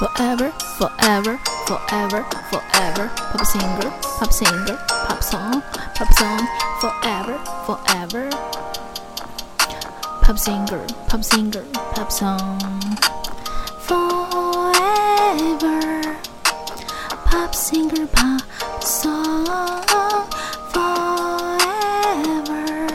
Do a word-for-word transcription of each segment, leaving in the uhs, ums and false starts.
Forever, forever, forever, forever. Pop singer, pop singer, pop song, pop song. Forever, forever. Pop singer, pop singer, pop song. Forever. Pop singer, pop song. Forever.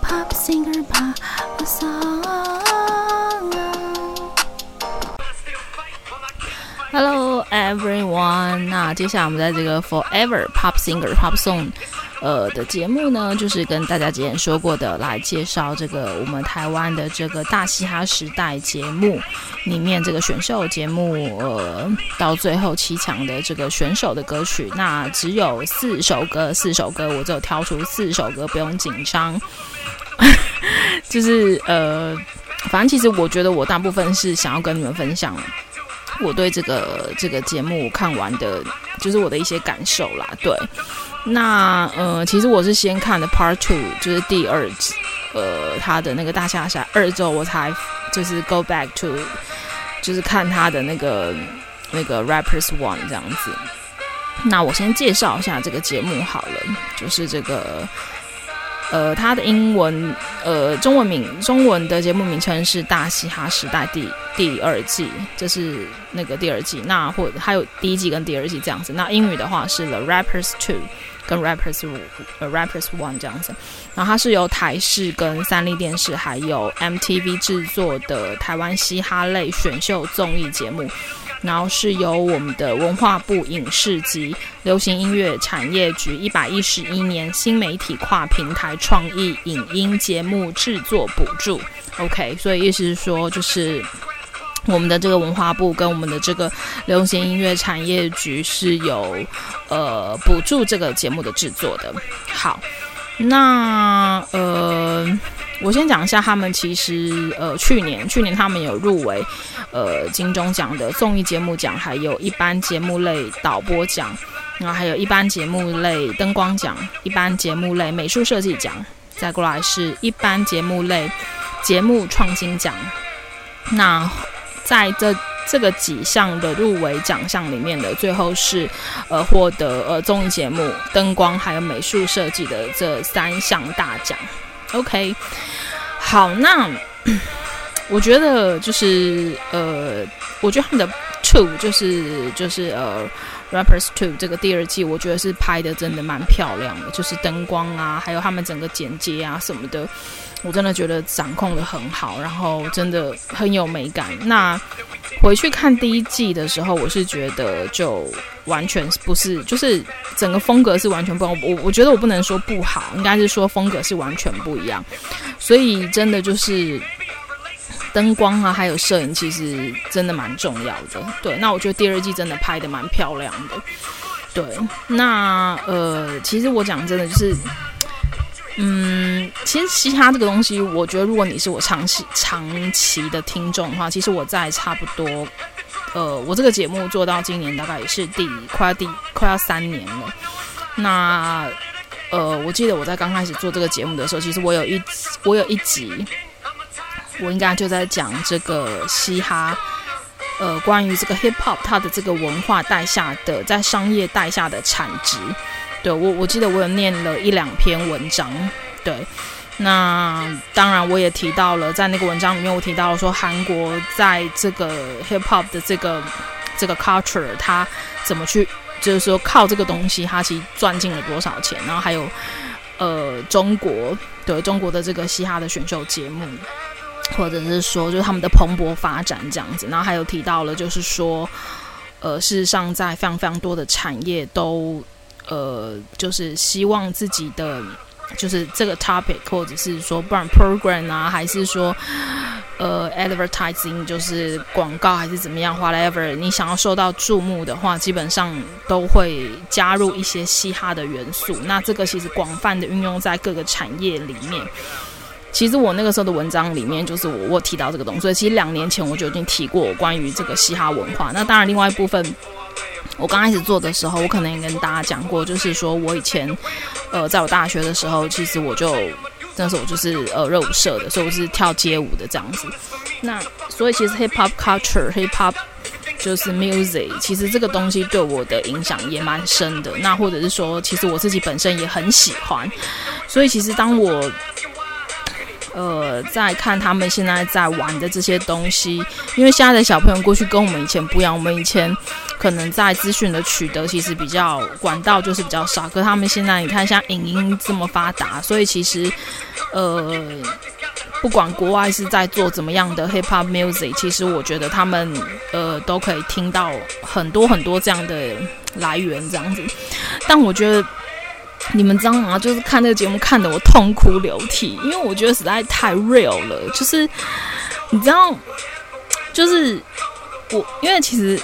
Pop singer, pop song.Hello everyone， 那接下来我们在这个 Forever Pop Singer Pop Song， 呃的节目呢，就是跟大家之前说过的，来介绍这个我们台湾的这个大嘻哈时代节目里面这个选秀节目，呃，到最后七强的这个选手的歌曲，那只有四首歌，四首歌我只有挑出四首歌，不用紧张，就是呃，反正其实我觉得我大部分是想要跟你们分享。我对这个这个节目看完的，就是我的一些感受啦。对，那呃，其实我是先看的 Part Two， 就是第二，呃，他的那个大下下二周，我才就是 Go Back to， 就是看他的那个那个 Rappers One 这样子。那我先介绍一下这个节目好了，就是这个。呃，它的英文呃中文名中文的节目名称是《大嘻哈时代》第第二季，这是那个第二季。那或者还有第一季跟第二季这样子。那英语的话是《The Rappers 二》跟《Rappers 呃 Rappers One》这样子。然后它是由台视跟三立电视还有 M T V 制作的台湾嘻哈类选秀综艺节目。然后是由我们的文化部影视及流行音乐产业局一百一十一年新媒体跨平台创意影音节目制作补助 ，OK， 所以意思是说，就是我们的这个文化部跟我们的这个流行音乐产业局是有呃补助这个节目的制作的。好，那呃。我先讲一下，他们其实呃去年去年他们有入围呃金钟奖的综艺节目奖，还有一般节目类导播奖，然后还有一般节目类灯光奖，一般节目类美术设计奖，再过来是一般节目类节目创新奖。那在这这个几项的入围奖项里面的最后是呃获得呃综艺节目、灯光还有美术设计的这三项大奖。OK， 好，那我觉得就是呃，我觉得他们的 Two 就是就是呃 ，Rappers 二 这个第二季，我觉得是拍的真的蛮漂亮的，就是灯光啊，还有他们整个剪接啊什么的，我真的觉得掌控的很好，然后真的很有美感。那回去看第一季的时候，我是觉得就完全不是，就是整个风格是完全不一样。我我觉得我不能说不好，应该是说风格是完全不一样。所以真的就是灯光啊，还有摄影，其实真的蛮重要的。对，那我觉得第二季真的拍得蛮漂亮的。对，那呃，其实我讲真的就是。嗯，其实嘻哈这个东西，我觉得如果你是我长期长期的听众的话，其实我在差不多，呃，我这个节目做到今年大概也是第快要第快要三年了。那呃，我记得我在刚开始做这个节目的时候，其实我有一我有一集，我应该就在讲这个嘻哈。呃，关于这个 hip hop 它的这个文化带下的，在商业带下的产值，对我我记得我有念了一两篇文章，对，那当然我也提到了，在那个文章里面我提到了说韩国在这个 hip hop 的这个这个 culture 它怎么去，就是说靠这个东西它其实赚进了多少钱，然后还有呃中国对中国的这个嘻哈的选秀节目。或者是说，就是他们的蓬勃发展这样子，然后还有提到了，就是说，呃，事实上在非常非常多的产业都，呃，就是希望自己的，就是这个 topic， 或者是说，不然 program 啊，还是说，呃 ，advertising 就是广告还是怎么样 ，whatever， 你想要受到注目的话，基本上都会加入一些嘻哈的元素。那这个其实广泛的运用在各个产业里面。其实我那个时候的文章里面，就是我我提到这个东西，所以其实两年前我就已经提过关于这个嘻哈文化。那当然，另外一部分，我刚开始做的时候，我可能也跟大家讲过，就是说我以前，呃，在我大学的时候，其实我就那时候我就是呃热舞社的，所以我是跳街舞的这样子。那所以其实 hip hop culture、hip hop 就是 music， 其实这个东西对我的影响也蛮深的，那或者是说其实我自己本身也很喜欢，所以其实当我呃，在看他们现在在玩的这些东西，因为现在的小朋友过去跟我们以前不一样，我们以前可能在资讯的取得其实比较管道就是比较少，可他们现在你看像影音这么发达，所以其实呃，不管国外是在做怎么样的 hip hop music， 其实我觉得他们呃都可以听到很多很多这样的来源这样子，但我觉得。你们知道吗？就是看这个节目看得我痛哭流涕，因为我觉得实在太 real 了。就是你知道，就是我，因为其实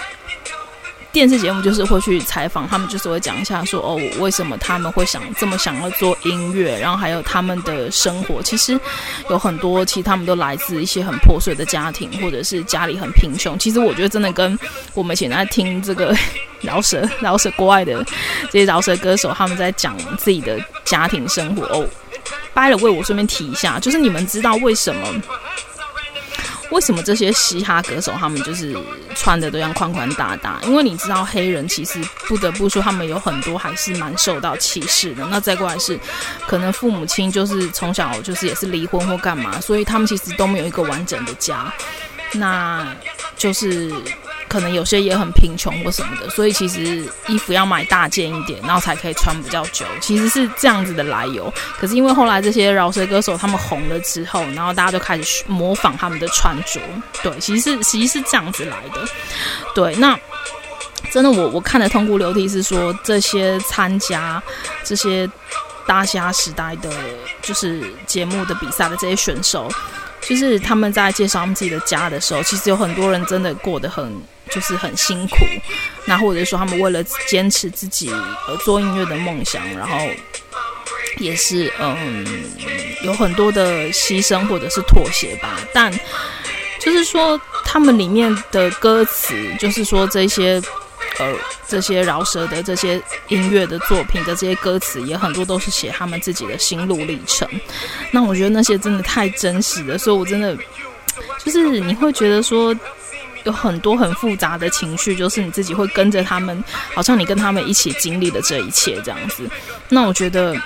电视节目就是会去采访他们，就是会讲一下说哦，我为什么他们会想这么想要做音乐，然后还有他们的生活。其实有很多，其实他们都来自一些很破碎的家庭，或者是家里很贫穷。其实我觉得真的跟我们现在听这个。饶舌饶舌国外的这些饶舌歌手他们在讲自己的家庭生活哦。by the way， 我顺便提一下，就是你们知道为什么为什么这些嘻哈歌手他们就是穿的都像宽宽大大，因为你知道黑人其实不得不说他们有很多还是蛮受到歧视的，那再过来是可能父母亲就是从小就是也是离婚或干嘛，所以他们其实都没有一个完整的家，那就是可能有些也很贫穷或什么的，所以其实衣服要买大件一点，然后才可以穿比较久，其实是这样子的来由。可是因为后来这些饶舌歌手他们红了之后，然后大家就开始模仿他们的穿着，对，其实是其实是这样子来的。对，那真的我我看的痛哭流涕是说这些参加这些大虾时代的就是节目的比赛的这些选手。就是他们在介绍他们自己的家的时候，其实有很多人真的过得很就是很辛苦，那或者说他们为了坚持自己呃做音乐的梦想，然后也是嗯有很多的牺牲或者是妥协吧，但就是说他们里面的歌词，就是说这些呃这些饶舌的这些音乐的作品的这些歌词也很多都是写他们自己的心路历程，那我觉得那些真的太真实了，所以我真的就是你会觉得说有很多很复杂的情绪，就是你自己会跟着他们，好像你跟他们一起经历了这一切这样子。那我觉得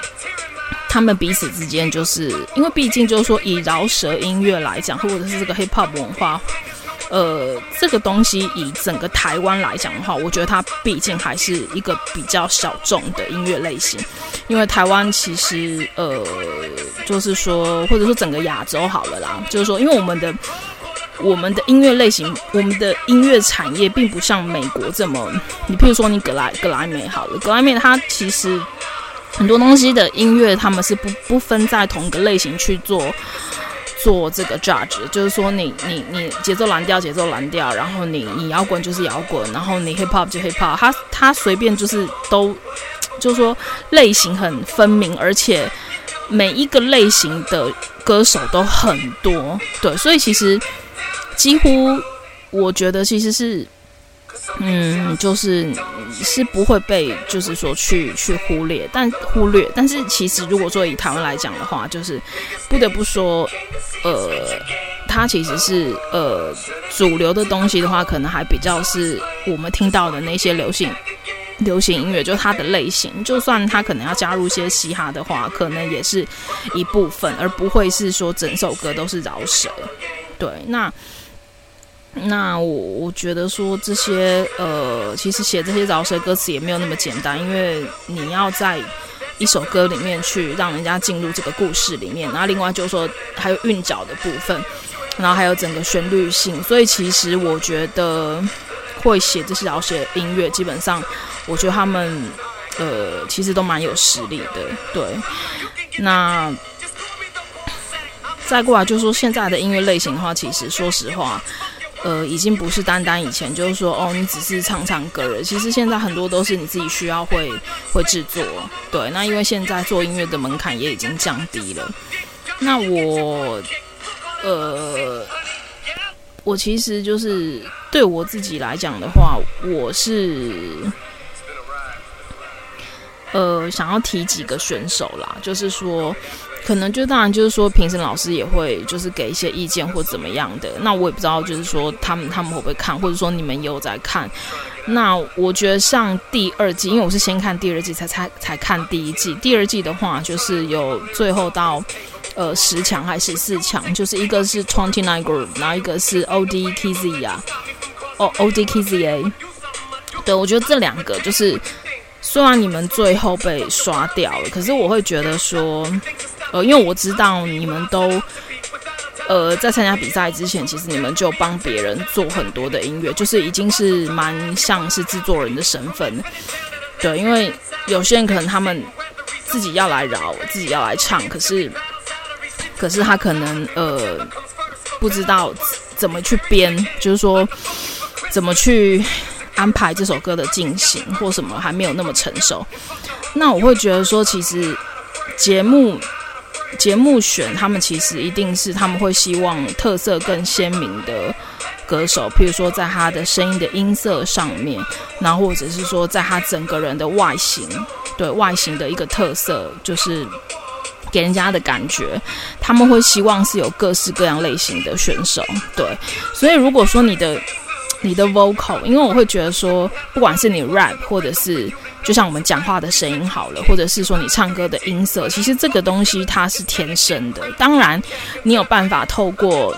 他们彼此之间就是因为毕竟就是说以饶舌音乐来讲，或者是这个 hip hop 文化呃，这个东西以整个台湾来讲的话，我觉得它毕竟还是一个比较小众的音乐类型，因为台湾其实呃，就是说或者说整个亚洲好了啦，就是说因为我们的我们的音乐类型，我们的音乐产业并不像美国这么，你譬如说你格莱格莱美好了，格莱美它其实很多东西的音乐他们是不不分在同个类型去做。做这个 judge， 就是说你你你节奏蓝调节奏蓝调，然后你你摇滚就是摇滚，然后你 hip hop 就 hip hop， 他他随便就是都，就是说类型很分明，而且每一个类型的歌手都很多，对，所以其实几乎我觉得其实是。嗯，就是是不会被就是说去去忽略，但忽略，但是其实如果说以台湾来讲的话，就是不得不说，呃，它其实是呃主流的东西的话，可能还比较是我们听到的那些流行流行音乐，就是它的类型，就算它可能要加入一些嘻哈的话，可能也是一部分，而不会是说整首歌都是饶舌。对，那。那我我觉得说这些呃，其实写这些饶舌歌词也没有那么简单，因为你要在一首歌里面去让人家进入这个故事里面，然后另外就是说还有韵脚的部分，然后还有整个旋律性，所以其实我觉得会写这些饶舌音乐，基本上我觉得他们呃其实都蛮有实力的，对，那。再过来就是说现在的音乐类型的话，其实说实话呃，已经不是单单以前就是说哦，你只是唱唱歌了，其实现在很多都是你自己需要会会制作，对，那因为现在做音乐的门槛也已经降低了，那我呃，我其实就是对我自己来讲的话，我是呃想要提几个选手啦，就是说可能就当然就是说评审老师也会就是给一些意见或怎么样的，那我也不知道就是说他们他们会不会看，或者说你们也有在看。那我觉得像第二季，因为我是先看第二季才才才看第一季，第二季的话就是有最后到呃十强还是四强，就是一个是二十九 Group， 然后一个是 O D K Z A， 哦 O D K Z A， 对，我觉得这两个就是虽然你们最后被刷掉了，可是我会觉得说，呃，因为我知道你们都。呃，在参加比赛之前，其实你们就帮别人做很多的音乐，就是已经是蛮像是制作人的身份。对，因为有些人可能他们自己要来饶，自己要来唱，可是，可是他可能呃不知道怎么去编，就是说怎么去安排这首歌的进行或什么，还没有那么成熟。那我会觉得说，其实节目。节目选他们其实一定是他们会希望特色更鲜明的歌手，譬如说在他的声音的音色上面，然后或者是说在他整个人的外形，对外形的一个特色，就是给人家的感觉，他们会希望是有各式各样类型的选手，对。所以如果说你的你的 vocal， 因为我会觉得说，不管是你 rap 或者是就像我们讲话的声音好了，或者是说你唱歌的音色，其实这个东西它是天生的。当然，你有办法透过，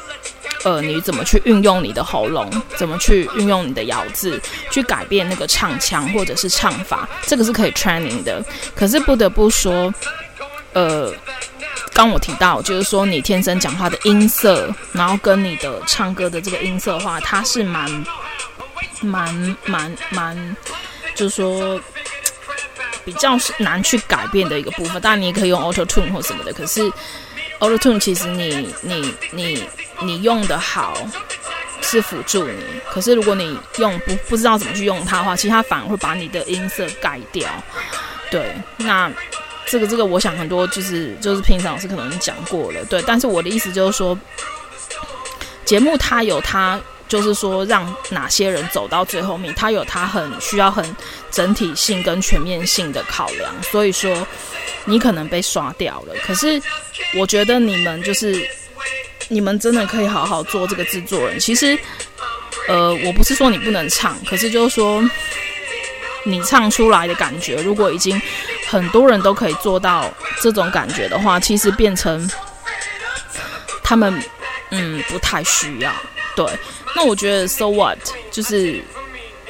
呃，你怎么去运用你的喉咙，怎么去运用你的咬字，去改变那个唱腔或者是唱法，这个是可以 training 的。可是不得不说，呃，刚我提到就是说你天生讲话的音色，然后跟你的唱歌的这个音色的话，它是蛮、蛮、蛮、蛮，就是说。比较难去改变的一个部分，当然你也可以用 auto tune 或什么的，可是 auto tune 其实你你你你用的好是辅助你，可是如果你用不不知道怎么去用它的话，其实它反而会把你的音色盖掉。对，那这个这个我想很多就是就是平常老师可能讲过了，对，但是我的意思就是说，节目它有它。就是说让哪些人走到最后面，他有他很需要很整体性跟全面性的考量，所以说你可能被刷掉了，可是我觉得你们就是你们真的可以好好做这个制作人。其实呃我不是说你不能唱，可是就是说你唱出来的感觉，如果已经很多人都可以做到这种感觉的话，其实变成他们嗯不太需要。对，那我觉得 so what， 就是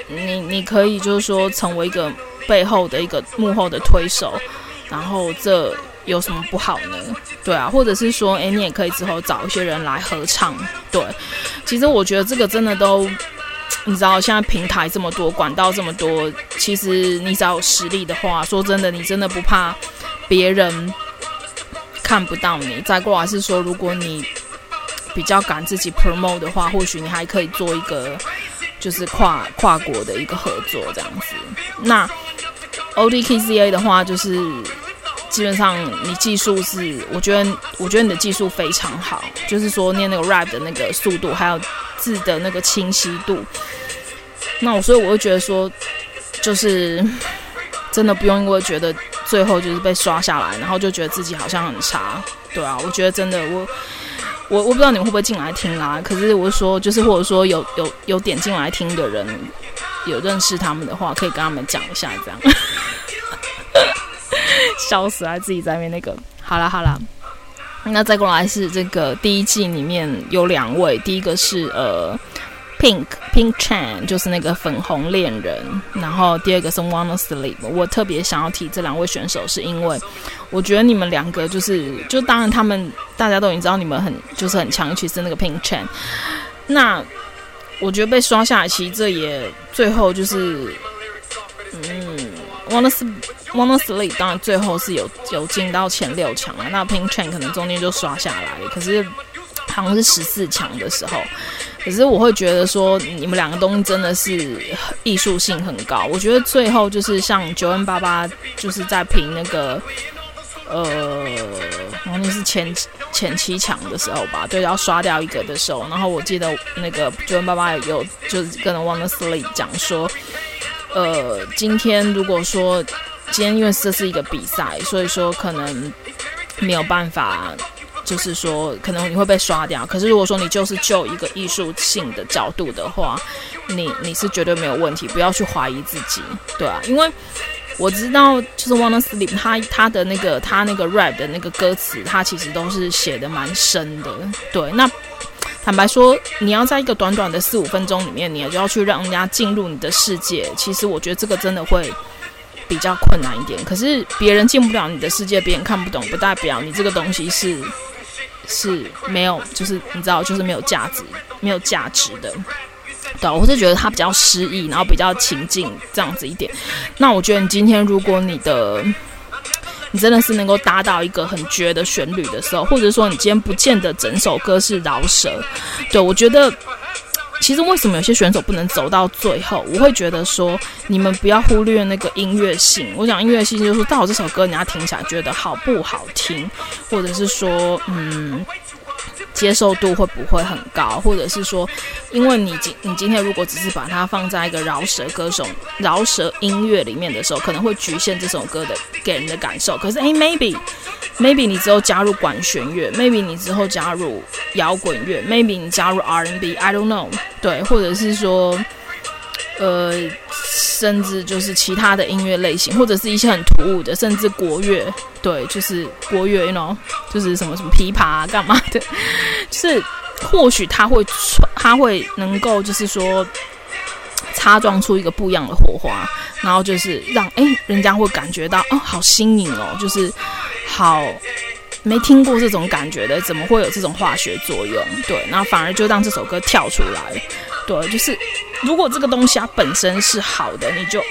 你你可以就是说成为一个背后的一个幕后的推手，然后这有什么不好呢？对啊，或者是说，哎，你也可以之后找一些人来合唱。对，其实我觉得这个真的都，你知道现在平台这么多，管道这么多，其实你只要有实力的话，说真的，你真的不怕别人看不到你。再过来是说，如果你比较敢自己 promote 的话，或许你还可以做一个就是跨跨国的一个合作这样子。那 O D K Z A 的话，就是基本上你技术是，我觉得我觉得你的技术非常好，就是说念那个 rap 的那个速度，还有字的那个清晰度。那我所以我会觉得说，就是真的不用因为觉得最后就是被刷下来，然后就觉得自己好像很差，对啊，我觉得真的我。我我不知道你们会不会进来听啦，可是我说就是或者说有有有点进来听的人，有认识他们的话，可以跟他们讲一下这样。笑死啊，自己在那边那个。好啦好啦，那再过来是这个第一季里面有两位，第一个是呃 Pink Pink Chan， 就是那个粉红恋人，然后第二个是 Wannasleep。我特别想要提这两位选手，是因为。我觉得你们两个就是，就当然他们大家都已经知道你们很就是很强，尤其是那个 Pink Chan。那我觉得被刷下来，其实这也最后就是，嗯 ，Wannasleep 当然最后是有有进到前六强了，那 Pink Chan 可能中间就刷下来了，可是好像是十四强的时候。可是我会觉得说，你们两个东西真的是艺术性很高。我觉得最后就是像九 N 八八，就是在评那个。呃，然后那是前前七强的时候吧，对，要刷掉一个的时候，然后我记得那个九零八八有就是跟 Wannasleep 讲说，呃，今天如果说今天因为这是一个比赛，所以说可能没有办法，就是说可能你会被刷掉。可是如果说你就是就一个艺术性的角度的话，你你是绝对没有问题，不要去怀疑自己，对啊，因为我知道就是 Wannasleep 他他的那个他那个 rap 的那个歌词，他其实都是写的蛮深的，对。那坦白说，你要在一个短短的四五分钟里面，你就要去让人家进入你的世界，其实我觉得这个真的会比较困难一点。可是别人进不了你的世界，别人看不懂，不代表你这个东西是是没有，就是你知道，就是没有价值，没有价值的。对，我是觉得它比较诗意，然后比较情境这样子一点。那我觉得你今天如果你的你真的是能够搭到一个很绝的旋律的时候，或者说你今天不见得整首歌是饶舌，对，我觉得其实为什么有些选手不能走到最后，我会觉得说你们不要忽略那个音乐性。我讲音乐性就是说，到底这首歌你要听起来觉得好不好听，或者是说嗯接受度会不会很高，或者是说因为你今你今天如果只是把它放在一个饶舌歌手饶舌音乐里面的时候，可能会局限这首歌的给人的感受。可是诶 maybe maybe 你之后加入管弦乐， maybe 你之后加入摇滚乐， maybe 你加入 R and B， I don't know， 对，或者是说呃甚至就是其他的音乐类型，或者是一些很突兀的，甚至国乐，对，就是国乐 you know， 就是什么什么琵琶啊干嘛的，就是或许他会他会能够就是说擦撞出一个不一样的火花，然后就是让哎、欸、人家会感觉到哦好新颖哦，就是好没听过这种感觉的，怎么会有这种化学作用，对，然后反而就让这首歌跳出来。对，就是如果这个东西它本身是好的，你就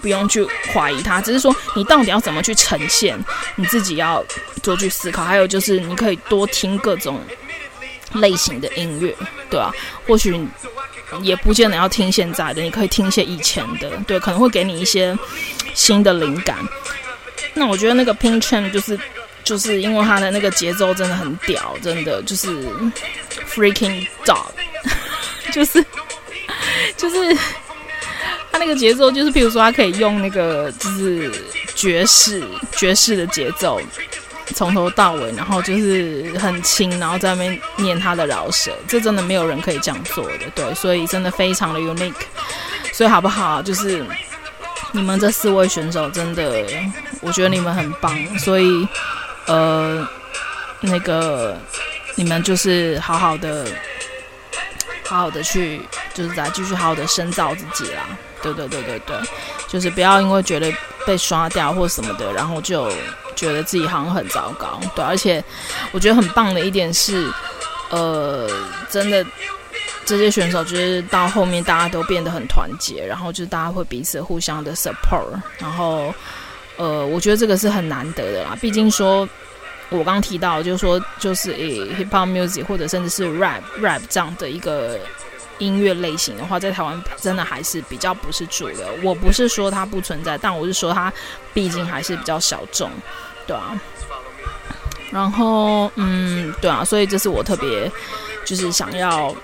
不用去怀疑它，只是说你到底要怎么去呈现，你自己要多去思考。还有就是你可以多听各种类型的音乐，对啊，或许也不见得要听现在的，你可以听一些以前的，对，可能会给你一些新的灵感。那我觉得那个 Pink Chan 就是就是因为他的那个节奏真的很屌，真的就是 freaking dog， 就是就是他那个节奏，就是譬如说他可以用那个就是爵士爵士的节奏从头到尾，然后就是很轻，然后在那边念他的饶舌，这真的没有人可以这样做的，对，所以真的非常的 unique。 所以好不好，就是你们这四位选手真的我觉得你们很棒，所以呃那个你们就是好好的好好的去，就是再继续好好的深造自己啦，对对对对对，就是不要因为觉得被刷掉或什么的，然后就觉得自己好像很糟糕，对，而且我觉得很棒的一点是，呃，真的这些选手就是到后面大家都变得很团结，然后就是大家会彼此互相的 support， 然后呃，我觉得这个是很难得的啦，毕竟说。我刚提到就是说就是以 hip hop music 或者甚至是 rap rap 这样的一个音乐类型的话，在台湾真的还是比较不是主流。我不是说它不存在，但我是说它毕竟还是比较小众，对啊，然后嗯对啊，所以这是我特别就是想要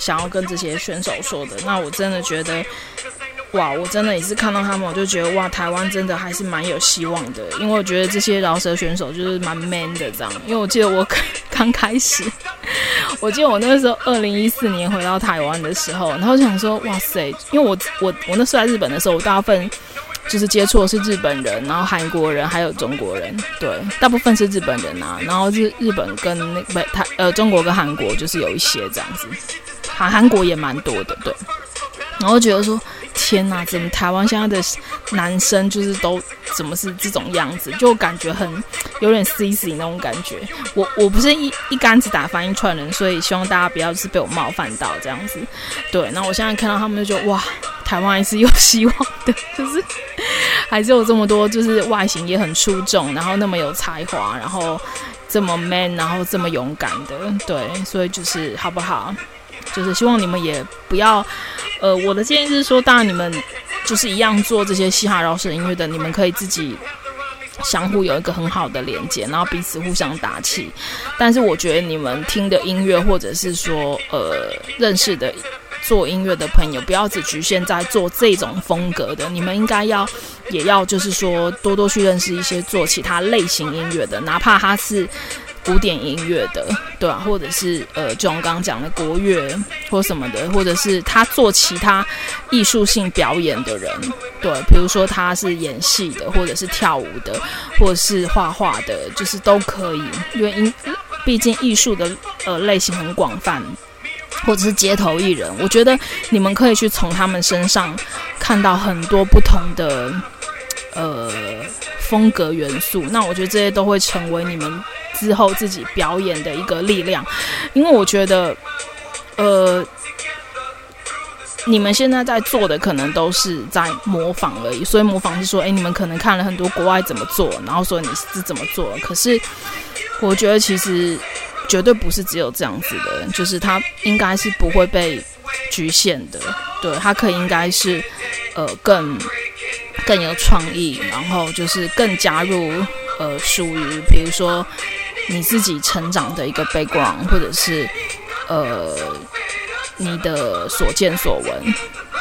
想要跟这些选手说的。那我真的觉得哇，我真的也是看到他们，我就觉得哇，台湾真的还是蛮有希望的，因为我觉得这些饶舌选手就是蛮 man 的这样。因为我记得我刚开始，我记得我那个时候二零一四年回到台湾的时候，然后想说哇塞，因为我我我那时候在日本的时候，我大部分就是接触的是日本人，然后韩国人还有中国人，对，大部分是日本人啊，然后日日本跟那不台呃中国跟韩国就是有一些这样子，韩韩国也蛮多的，对，然后觉得说。天哪，怎么台湾现在的男生就是都怎么是这种样子，就感觉很有点 sissy 那种感觉。我我不是一一竿子打翻一船人，所以希望大家不要就是被我冒犯到这样子。对，那我现在看到他们就觉得哇，台湾还是有希望的，就是还是有这么多就是外形也很出众，然后那么有才华，然后这么 man， 然后这么勇敢的，对，所以就是好不好？就是希望你们也不要，呃，我的建议是说，当然你们就是一样做这些嘻哈饶舌音乐的，你们可以自己相互有一个很好的连接，然后彼此互相打气。但是我觉得你们听的音乐，或者是说呃认识的做音乐的朋友，不要只局限在做这种风格的，你们应该要也要就是说多多去认识一些做其他类型音乐的，哪怕他是古典音乐的，对啊，或者是呃，就我刚刚讲的国乐或什么的，或者是他做其他艺术性表演的人，对，比如说他是演戏的，或者是跳舞的，或者是画画的，就是都可以，因为毕竟艺术的呃类型很广泛，或者是街头艺人，我觉得你们可以去从他们身上看到很多不同的呃风格元素，那我觉得这些都会成为你们之后自己表演的一个力量，因为我觉得呃你们现在在做的可能都是在模仿而已，所以模仿是说，哎，你们可能看了很多国外怎么做，然后说你是怎么做，可是我觉得其实绝对不是只有这样子的，就是它应该是不会被局限的，对，它可以应该是呃更更有创意，然后就是更加入呃属于比如说你自己成长的一个 background， 或者是呃你的所见所闻，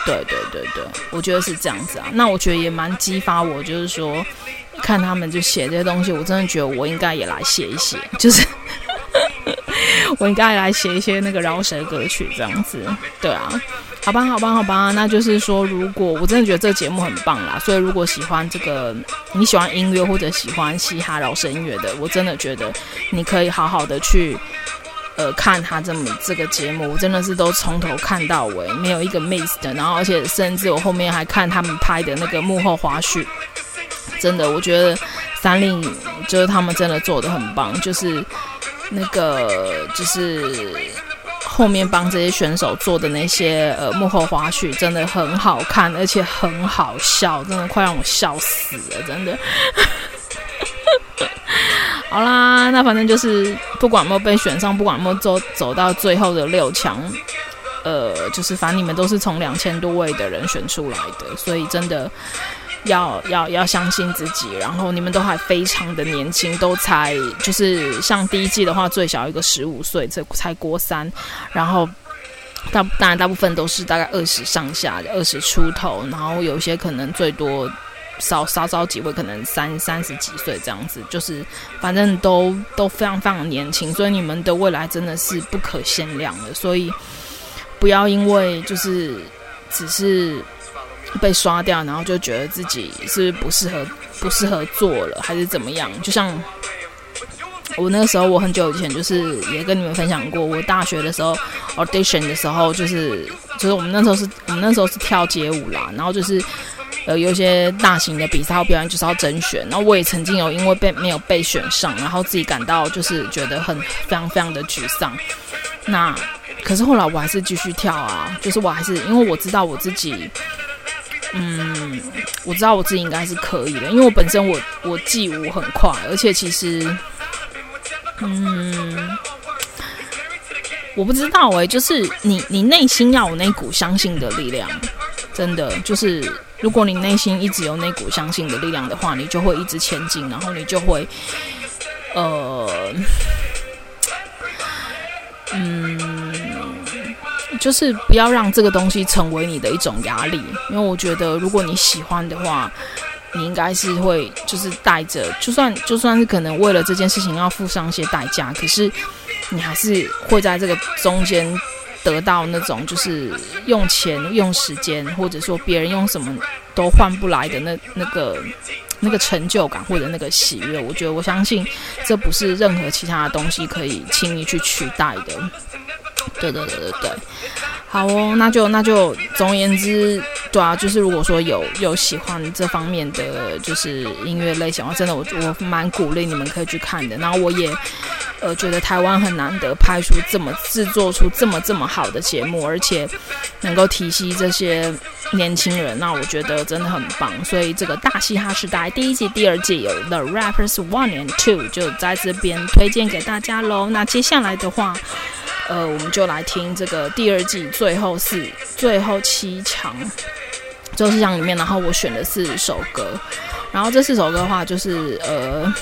对对对对，我觉得是这样子啊。那我觉得也蛮激发我，就是说看他们就写这些东西，我真的觉得我应该也来写一写，就是我应该来写一些那个饶舌歌曲这样子，对啊。好吧好吧好吧，那就是说，如果我真的觉得这个节目很棒啦，所以如果喜欢这个，你喜欢音乐或者喜欢嘻哈饶舌音乐的，我真的觉得你可以好好的去呃看他这么这个节目，我真的是都从头看到尾，没有一个 miss 的，然后而且甚至我后面还看他们拍的那个幕后花絮，真的我觉得三立就是他们真的做得很棒，就是那个就是后面帮这些选手做的那些呃幕后花絮真的很好看，而且很好笑，真的快让我笑死了，真的。好啦，那反正就是不管有没有被选上，不管有没有走走到最后的六强，呃，就是反正你们都是从两千多位的人选出来的，所以真的要要要相信自己，然后你们都还非常的年轻，都才就是像第一季的话，最小一个十五岁，这才国三，然后大当然大部分都是大概二十上下的，二十出头，然后有些可能最多稍稍稍几位，可能三三十几岁这样子，就是反正都都非常非常年轻，所以你们的未来真的是不可限量的，所以不要因为就是只是被刷掉，然后就觉得自己是不适合不适合做了，还是怎么样？就像我那个时候，我很久以前就是也跟你们分享过，我大学的时候 audition 的时候，就是就是我们那时候是我们那时候是跳街舞啦，然后就是呃有一些大型的比赛或表演就是要甄选，然后我也曾经有因为被没有被选上，然后自己感到就是觉得很非常非常的沮丧。那可是后来我还是继续跳啊，就是我还是因为我知道我自己。嗯，我知道我自己应该是可以的，因为我本身我我记舞很快，而且其实，嗯，我不知道哎、欸，就是你你内心要有那股相信的力量，真的就是如果你内心一直有那股相信的力量的话，你就会一直前进，然后你就会，呃，嗯。就是不要让这个东西成为你的一种压力，因为我觉得如果你喜欢的话，你应该是会就是带着，就算就算是可能为了这件事情要付上一些代价，可是你还是会在这个中间得到那种就是用钱、用时间，或者说别人用什么都换不来的那那个那个成就感或者那个喜悦。我觉得我相信这不是任何其他的东西可以轻易去取代的。对对对对对，好哦，那就那就总而言之，对啊，就是如果说有有喜欢这方面的就是音乐类型，真的我我蛮鼓励你们可以去看的。然后我也呃觉得台湾很难得拍出这么制作出这么这么好的节目，而且能够提携这些年轻人，那我觉得真的很棒。所以这个大嘻哈时代第一季、第二季有 The Rappers one and two 就在这边推荐给大家喽。那接下来的话。呃，我们就来听这个第二季最后四、最后七强，最后四强里面，然后我选了四首歌，然后这四首歌的话，就是呃，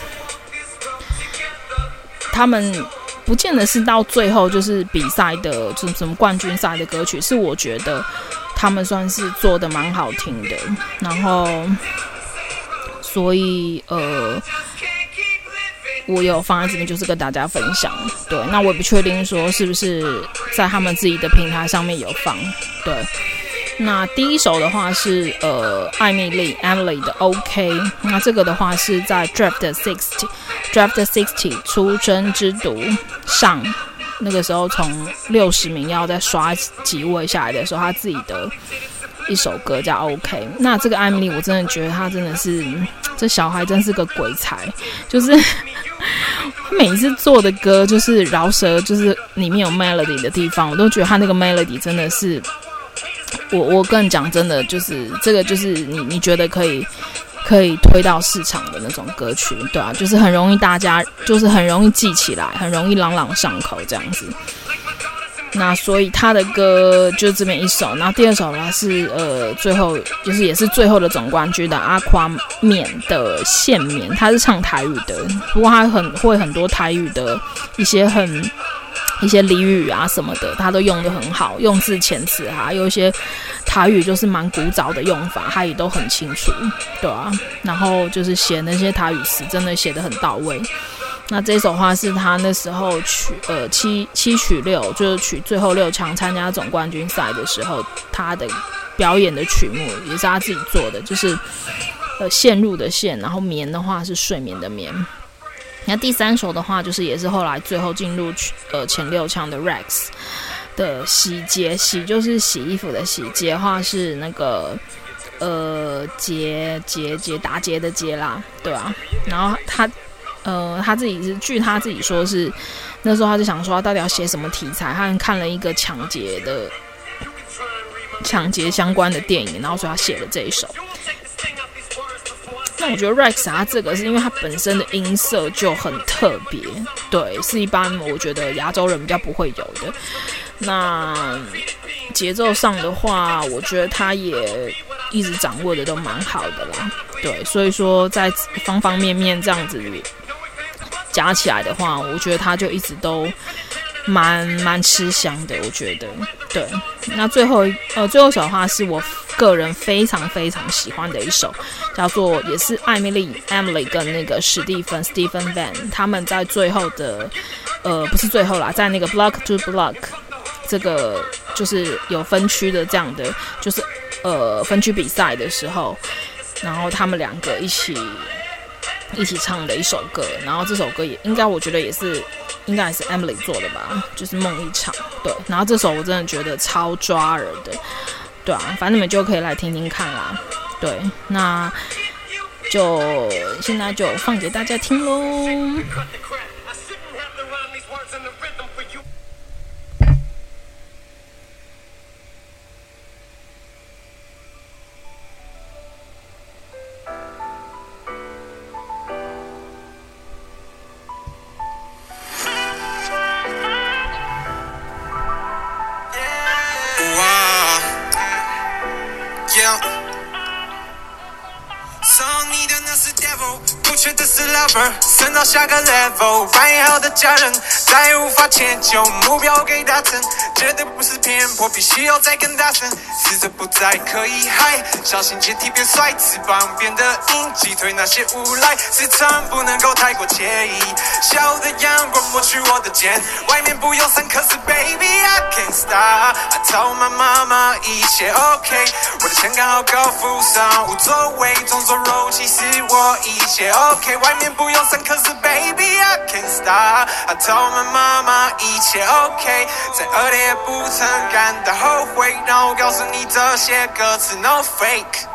他们不见得是到最后就是比赛的什么什么冠军赛的歌曲，是我觉得他们算是做的蛮好听的，然后所以呃我有放在这边就是跟大家分享。对，那我也不确定说是不是在他们自己的平台上面有放。对，那第一首的话是呃艾米丽 Emily 的 OK， 那这个的话是在 Draft 六十 Draft 六十出征之毒上，那个时候从六十名要再刷几位下来的时候，他自己的一首歌叫 OK。 那这个艾米丽我真的觉得他真的是，这小孩真是个鬼才，就是每一次做的歌就是饶舌，就是里面有 melody 的地方，我都觉得他那个 melody 真的是，我我跟你讲真的，就是这个就是你你觉得可以可以推到市场的那种歌曲。对啊，就是很容易大家就是很容易记起来，很容易朗朗上口这样子。那所以他的歌就这边一首，然后第二首呢是呃最后就是也是最后的总冠军的阿夸冕的限冕，他是唱台语的，不过他很会很多台语的一些很一些俚语啊什么的，他都用得很好，用字遣词啊，有一些台语就是蛮古早的用法，他也都很清楚。对啊，然后就是写那些台语词真的写得很到位。那这首话是他那时候取呃七七取六，就是取最后六强参加总冠军赛的时候，他的表演的曲目也是他自己做的，就是呃陷入的陷，然后眠的话是睡眠的眠。那第三首的话就是也是后来最后进入呃前六强的 Rex 的洗洁，洗就是洗衣服的洗，洁的话是那个。呃，结结结打结的结啦，对啊。然后他，呃，他自己是据他自己说是，那时候他就想说他到底要写什么题材，他看了一个抢劫的抢劫相关的电影，然后所以他写了这一首。那我觉得 Rex 他这个是因为他本身的音色就很特别，对，是一般我觉得亚洲人比较不会有的。那节奏上的话，我觉得他也一直掌握的都蛮好的啦，对，所以说在方方面面这样子夹起来的话，我觉得他就一直都蛮蛮吃香的，我觉得。对，那最后呃最后一首的话是我个人非常非常喜欢的一首，叫做也是艾米丽 Emily 跟那个史蒂芬 Stephen Van 他们在最后的呃不是最后啦，在那个 Block to Block。这个就是有分区的这样的，就是呃分区比赛的时候，然后他们两个一起一起唱的一首歌，然后这首歌也应该我觉得也是应该也是 Emily 做的吧，就是梦一场。对，然后这首我真的觉得超抓耳的，对啊，反正你们就可以来听听看啦。对，那就现在就放给大家听咯。升到下个 level， right 好的家人再也无法迁就，目标给达成，绝对不是偏颇，必须要再更大声，试着不再可以嗨，小心阶梯变帅，翅膀变得硬，击退那些无赖，时常不能够太过惬意，笑的阳光抹去我的肩，外面不用伞，可是 baby I can't stop， I told my mama 一切 OK， 我的钱刚好高富上无作为，纵作肉其实我一切 OK， 外面不用伞，可是 baby I can't stop， I told my mama 一切 OK， 再恶劣也不曾感到后悔，让我告诉你这些歌词 no fake。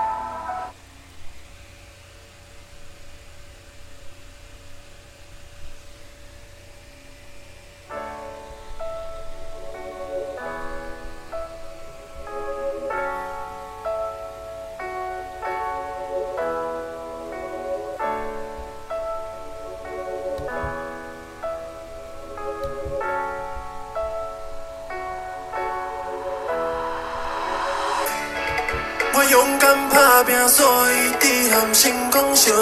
勇敢打拼，所以在和成功相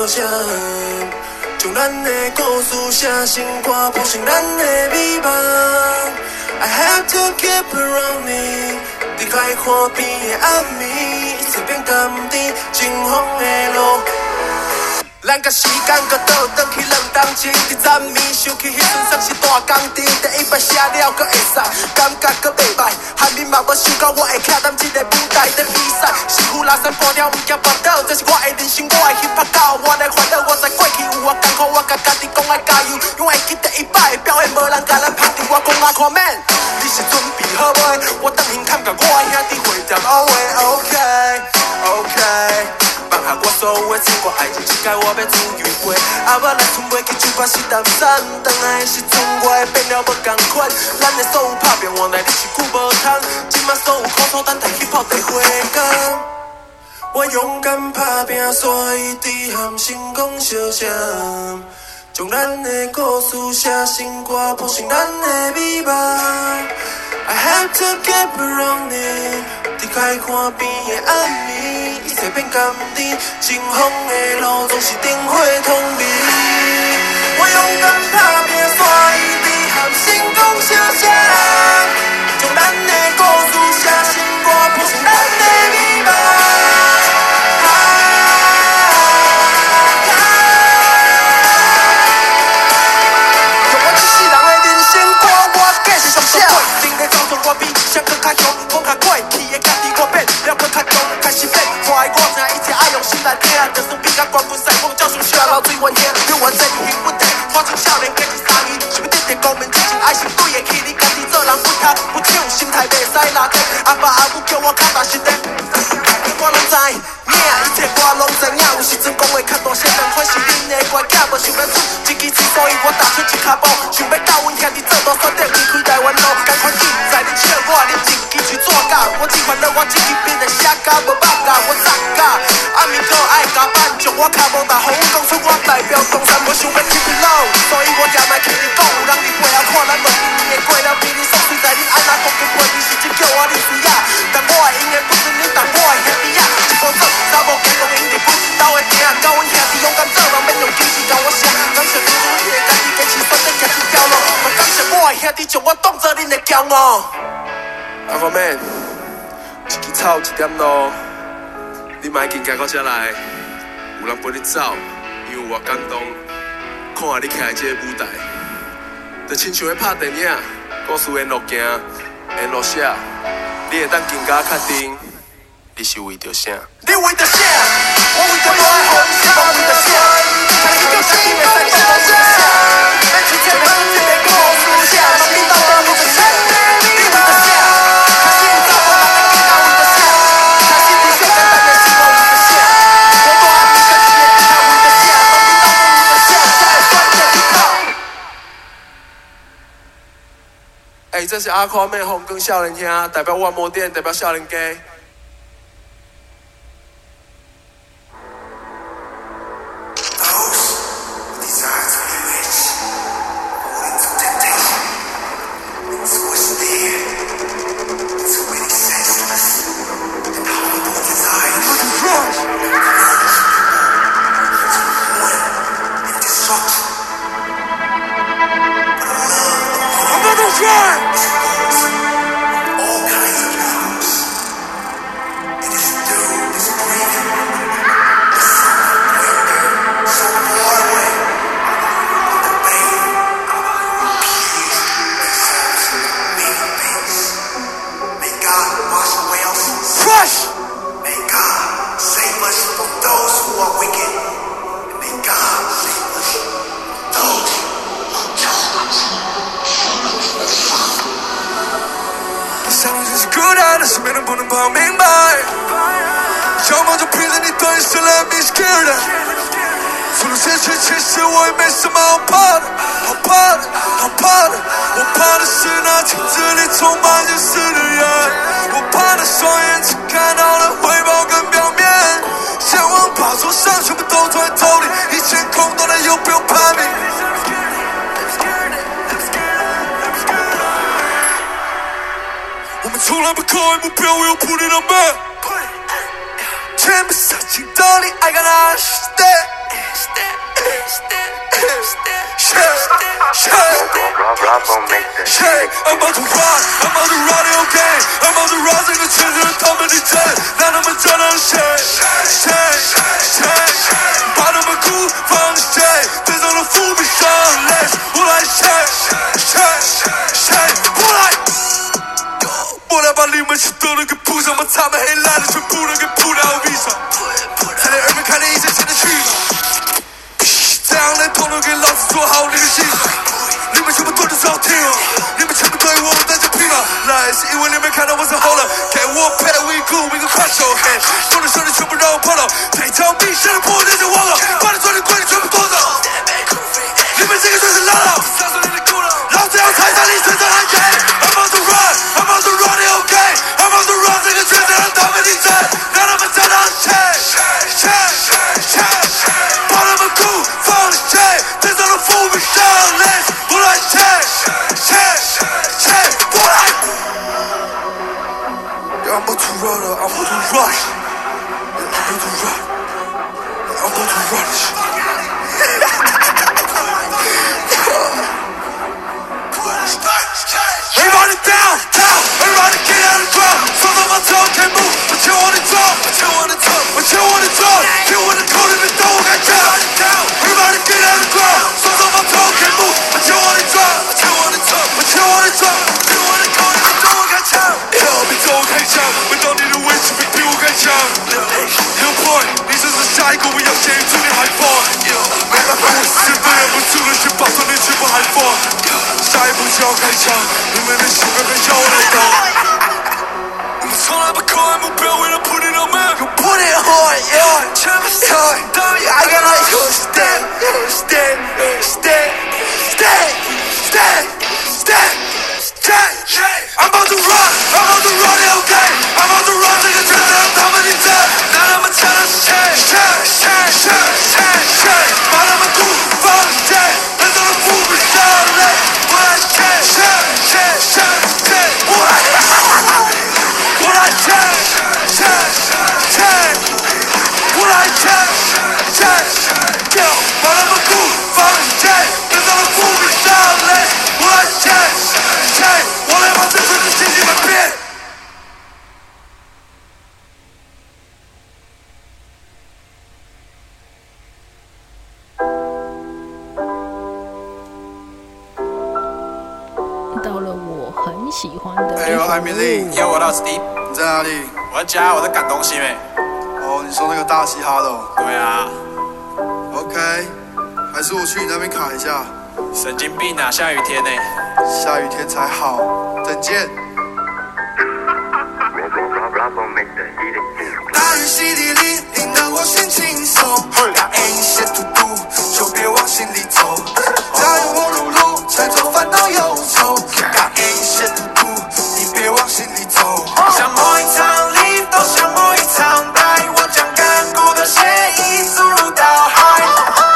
争。将咱的故事写成歌，谱成咱的美梦。I have to keep around me， 离开河边的暗暝，随便甘甜前方的路。咱甲时间搁倒转去两当前，伫昨暝想起迄阵算是大工程，第一摆写了搁会使，感觉搁袂歹。喊你嘛无想到我会徛在这个舞台在比赛，辛苦拉山破了唔惊跌倒，这是我的人生，我会去拍到，我来烦恼，我知过去有我艰苦，我甲家己讲爱加油，因为记第一摆的表演无人甲咱拍掉，我讲啊看免，你是准备好袂？我当然参甲我的兄弟会点好话 ，OK OK。放下我所有的牵挂，爱情这次我要自由过。啊，我若剩袂去酒吧是淡散，回来的时阵我会变了无同款。咱的所有打拼，原来你是句无通。即摆所有苦楚，等待去泡茶回甘。我勇敢打拼，所以滴含成功相闪，将咱的故事写成歌，谱成咱的美梦。I have to keep around it， 离开河边的暗暝。随便甘甜，前方的路总是灯火通明。我勇敢打拼，所以你含成功相闪，将咱的故事写成歌，谱成咱的美梦。用我一世人的人生歌，我继续上写。新的走向我比谁更较强，更较快，去的家己我变了更较强，开始变。我知一切爱用心来听，就算比甲冠军赛，我照常写老水阮兄。你我真幸福地，看出少年家己三年，想要得到光明，真正爱是对的起。你家己做人不贪不抢，心态袂使拉低。阿爸阿母叫我较大实地，我拢知影，一切我拢知影。有时阵讲话较大声，但反是恁的关键，无想要出一支箭，所以我踏出一脚步，想要教阮兄弟做大，选择离开台湾路。同款记在恁笑我，恁一支就作假，我只烦恼我一支笔来写到无放假，我。阿明哥爱加班，将我脚步踏，互阮讲出我代表中山。我想要 keep it low， 所以我也莫轻易讲。有人伫背后看咱无面子的过，咱比你爽，虽然你安那讲着背面是真叫我你输呀。但我的永远不输你，但我的兄弟呀，一步走，三步行，拢用力不倒的行。教阮兄弟勇敢做人，免用坚持教我写。感谢你，你的家己坚持，选择行出条路。嘛感谢我的兄弟，将我当作恁的骄傲。阿哥们，一支草一点路。你莫紧行到遮来，有人陪你走，因为我感动。看下你徛即个舞台，就亲像咧拍电影，故事沿路行，沿路写，你会当更加确定，你是为着啥？你为着啥？我为着我的梦想，我为着啥？但是叫啥？你袂使讲我为着啥？咱就这样一个故事写，望你到底为着啥？欸，这是阿宽妹红跟少年兄，代表万摩店，代表少年家。Can't be such a dolly, I gotta stay, stay. I'm about to rock, I'm about to rock the whole game. I'm about to rise in the chance of the top of the jet. Now I'm a turn on shade, shade, shade. Bottom of cool, found the shade. There's no fool beside less. Will I shade, shade, shade? Will I? What about you when you throw the capoose on my top? I ain't lying, it's your boot, I get pulled out of visa. And the urban kind of easy to the trees. Down that tunnel get lost, so how nigga she's.因为你没看到我是 holder， 给我拍微顾，每个快手黑，说的说的全部让我碰到，太长臂现在破我这就忘了，把你抓你关你全部夺走，你们这个就是拉倒，老子要踩在你身上还给。I'm about to run, I'm about to run it OK, I'm about to run 这个圈子让他们听真，让他们站到前，前，前，把他们哭放弃，天上的父母上来，不乱切，切，切。I'm about to run, I'm about to run, I'm about to run, I'm about to run. Everybody down, down, everybody get out of the ground. Some of my tongue can't move, but you wanna talk, but you wanna talk, but you wanna talk. You wanna call it, but don't get down, down. Everybody get out of the ground. Some of my tongue can't move, but you wanna talk, but you wanna talk, but you wanna talk.我到你的位置被丢开枪 Hill Point 你这是下一个我要写出你海风我是被忍不住的去把说你去不海风下一步就要开枪你们的心被要来到我们从来不靠岸目标为了 put it on map You put it on yeah I got like you stay stay stay stay stay stay stay I'm about to run, I'm about to run it okay I'm about to run 这个圈子让他们听真让他们抢到谁谁谁谁谁谁把他们哭放弃人都能扶不上来我来切切切切切我来我来切切切我来切切切把他们哭放弃人都能扶不上来我来切切到了我很喜欢的。哎呦，艾米丽，要我到 Steve， 你在哪里？我在家，我在赶东西没。哦，你说那个大嘻哈的、哦？对啊。OK， 还是我去你那边卡一下。神经病啊！下雨天呢、欸。下雨天才好，再见。大雨淅沥沥，你让我心轻松。Got ain't shit to do， 就别往心里走。加油我碌碌，沉重烦恼忧愁。Got ain't shit to do， 你别往心里走。像某一场里，都像某一场带，我将干枯的血液注入到海，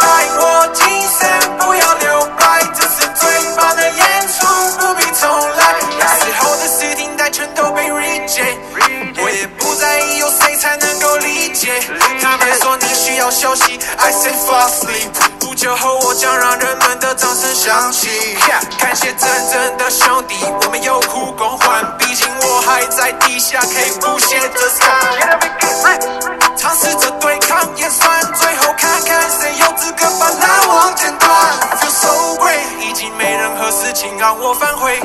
带我今生不要留白，这是最棒的演出，不必重来。那时候的试听带全都被 reject。他们说你需要休息 I say fall asleep 不久后我将让人们的掌声响起、yeah, 感谢真正的兄弟我们有苦共欢毕竟我还在地下可以不屑这伤尝试着对抗也算最后看看谁有资格把它往前端 Feel so great 已经没任何事情让我反悔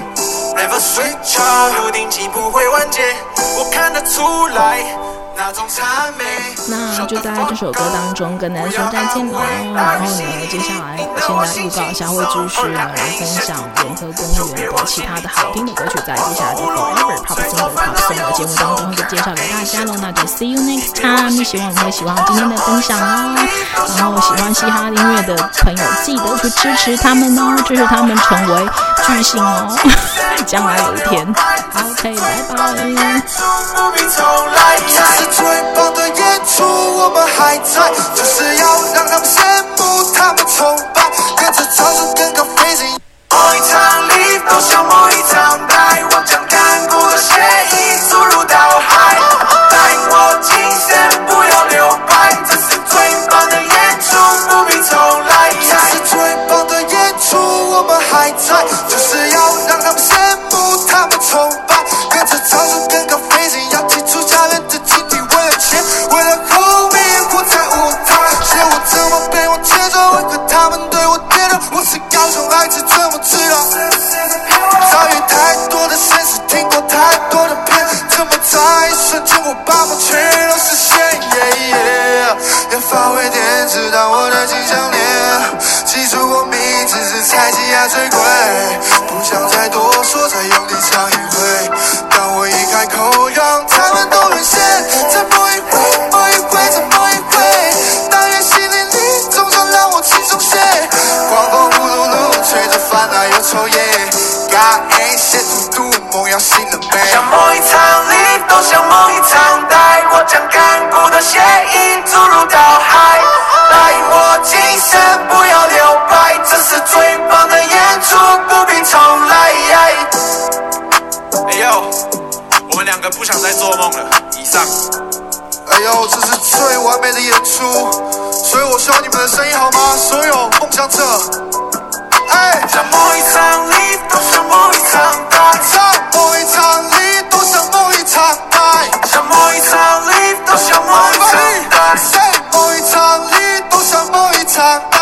Never switch up 不定期不会完结我看得出来那就在这首歌当中跟大家说再见吧。然后呢，接下来我现在预告一下，会继续呢来分享联合公园的其他的好听的歌曲，在接下来的 Forever Pop Singer Pop Song 的节目当中会介绍给大家喽。那就 See you next time， 希望你会喜欢今天的分享哦。然后喜欢嘻哈音乐的朋友，记得去支持他们哦，支持他们成为巨星哦。将来有一天 ，OK， 拜拜。最棒的演出我们还在就是要让他们羡慕他们崇拜跟着潮水跟个飞行某一场里都像某一场带我将干枯的血液注入到海带我今生不要留白这是最棒的演出不必重来发挥点，直到我的心上脸记住我名字是蔡奇亚最贵，不想再多说，再用力唱一回，当我一开口让他们都沦陷，再播一回播一回再播一回，但愿心里里总想让我轻松些，狂风呼噜噜吹着烦恼又抽烟，God ain't shit， 嘟嘟梦要醒了没，像梦一场里都像梦一场呆，我将干枯的血印注入到海，来我今生不要留白，这是最棒的演出不必重来。哎呦，我们两个不想再做梦了，以上。哎呦，这是最完美的演出，所以我需要你们的声音好吗？所有梦想者，哎，像梦一场里都像梦一场呆，像梦一场里都像梦一场呆，像梦一场里都像梦一场呆，像梦一场里都像梦一场呆。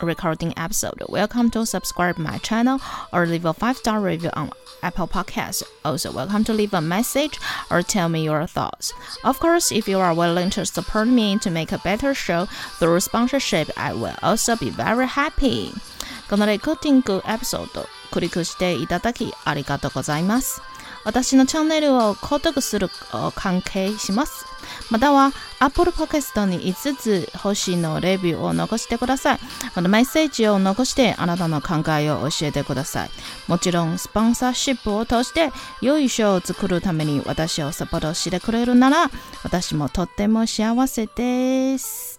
recording episode. Welcome to subscribe my channel or leave a five-star review on Apple Podcasts. Also, welcome to leave a message or tell me your thoughts. Of course, if you are willing to support me to make a better show through sponsorship, I will also be very happy. このレコーディングエピソードクリックしていただきありがとうございます。私のチャンネルを購読する関係します。または Apple Podcast にいつつ星のレビューを残してください。このメッセージを残してあなたの考えを教えてください。もちろんスポンサーシップを通して良いショーを作るために私をサポートしてくれるなら私もとっても幸せです。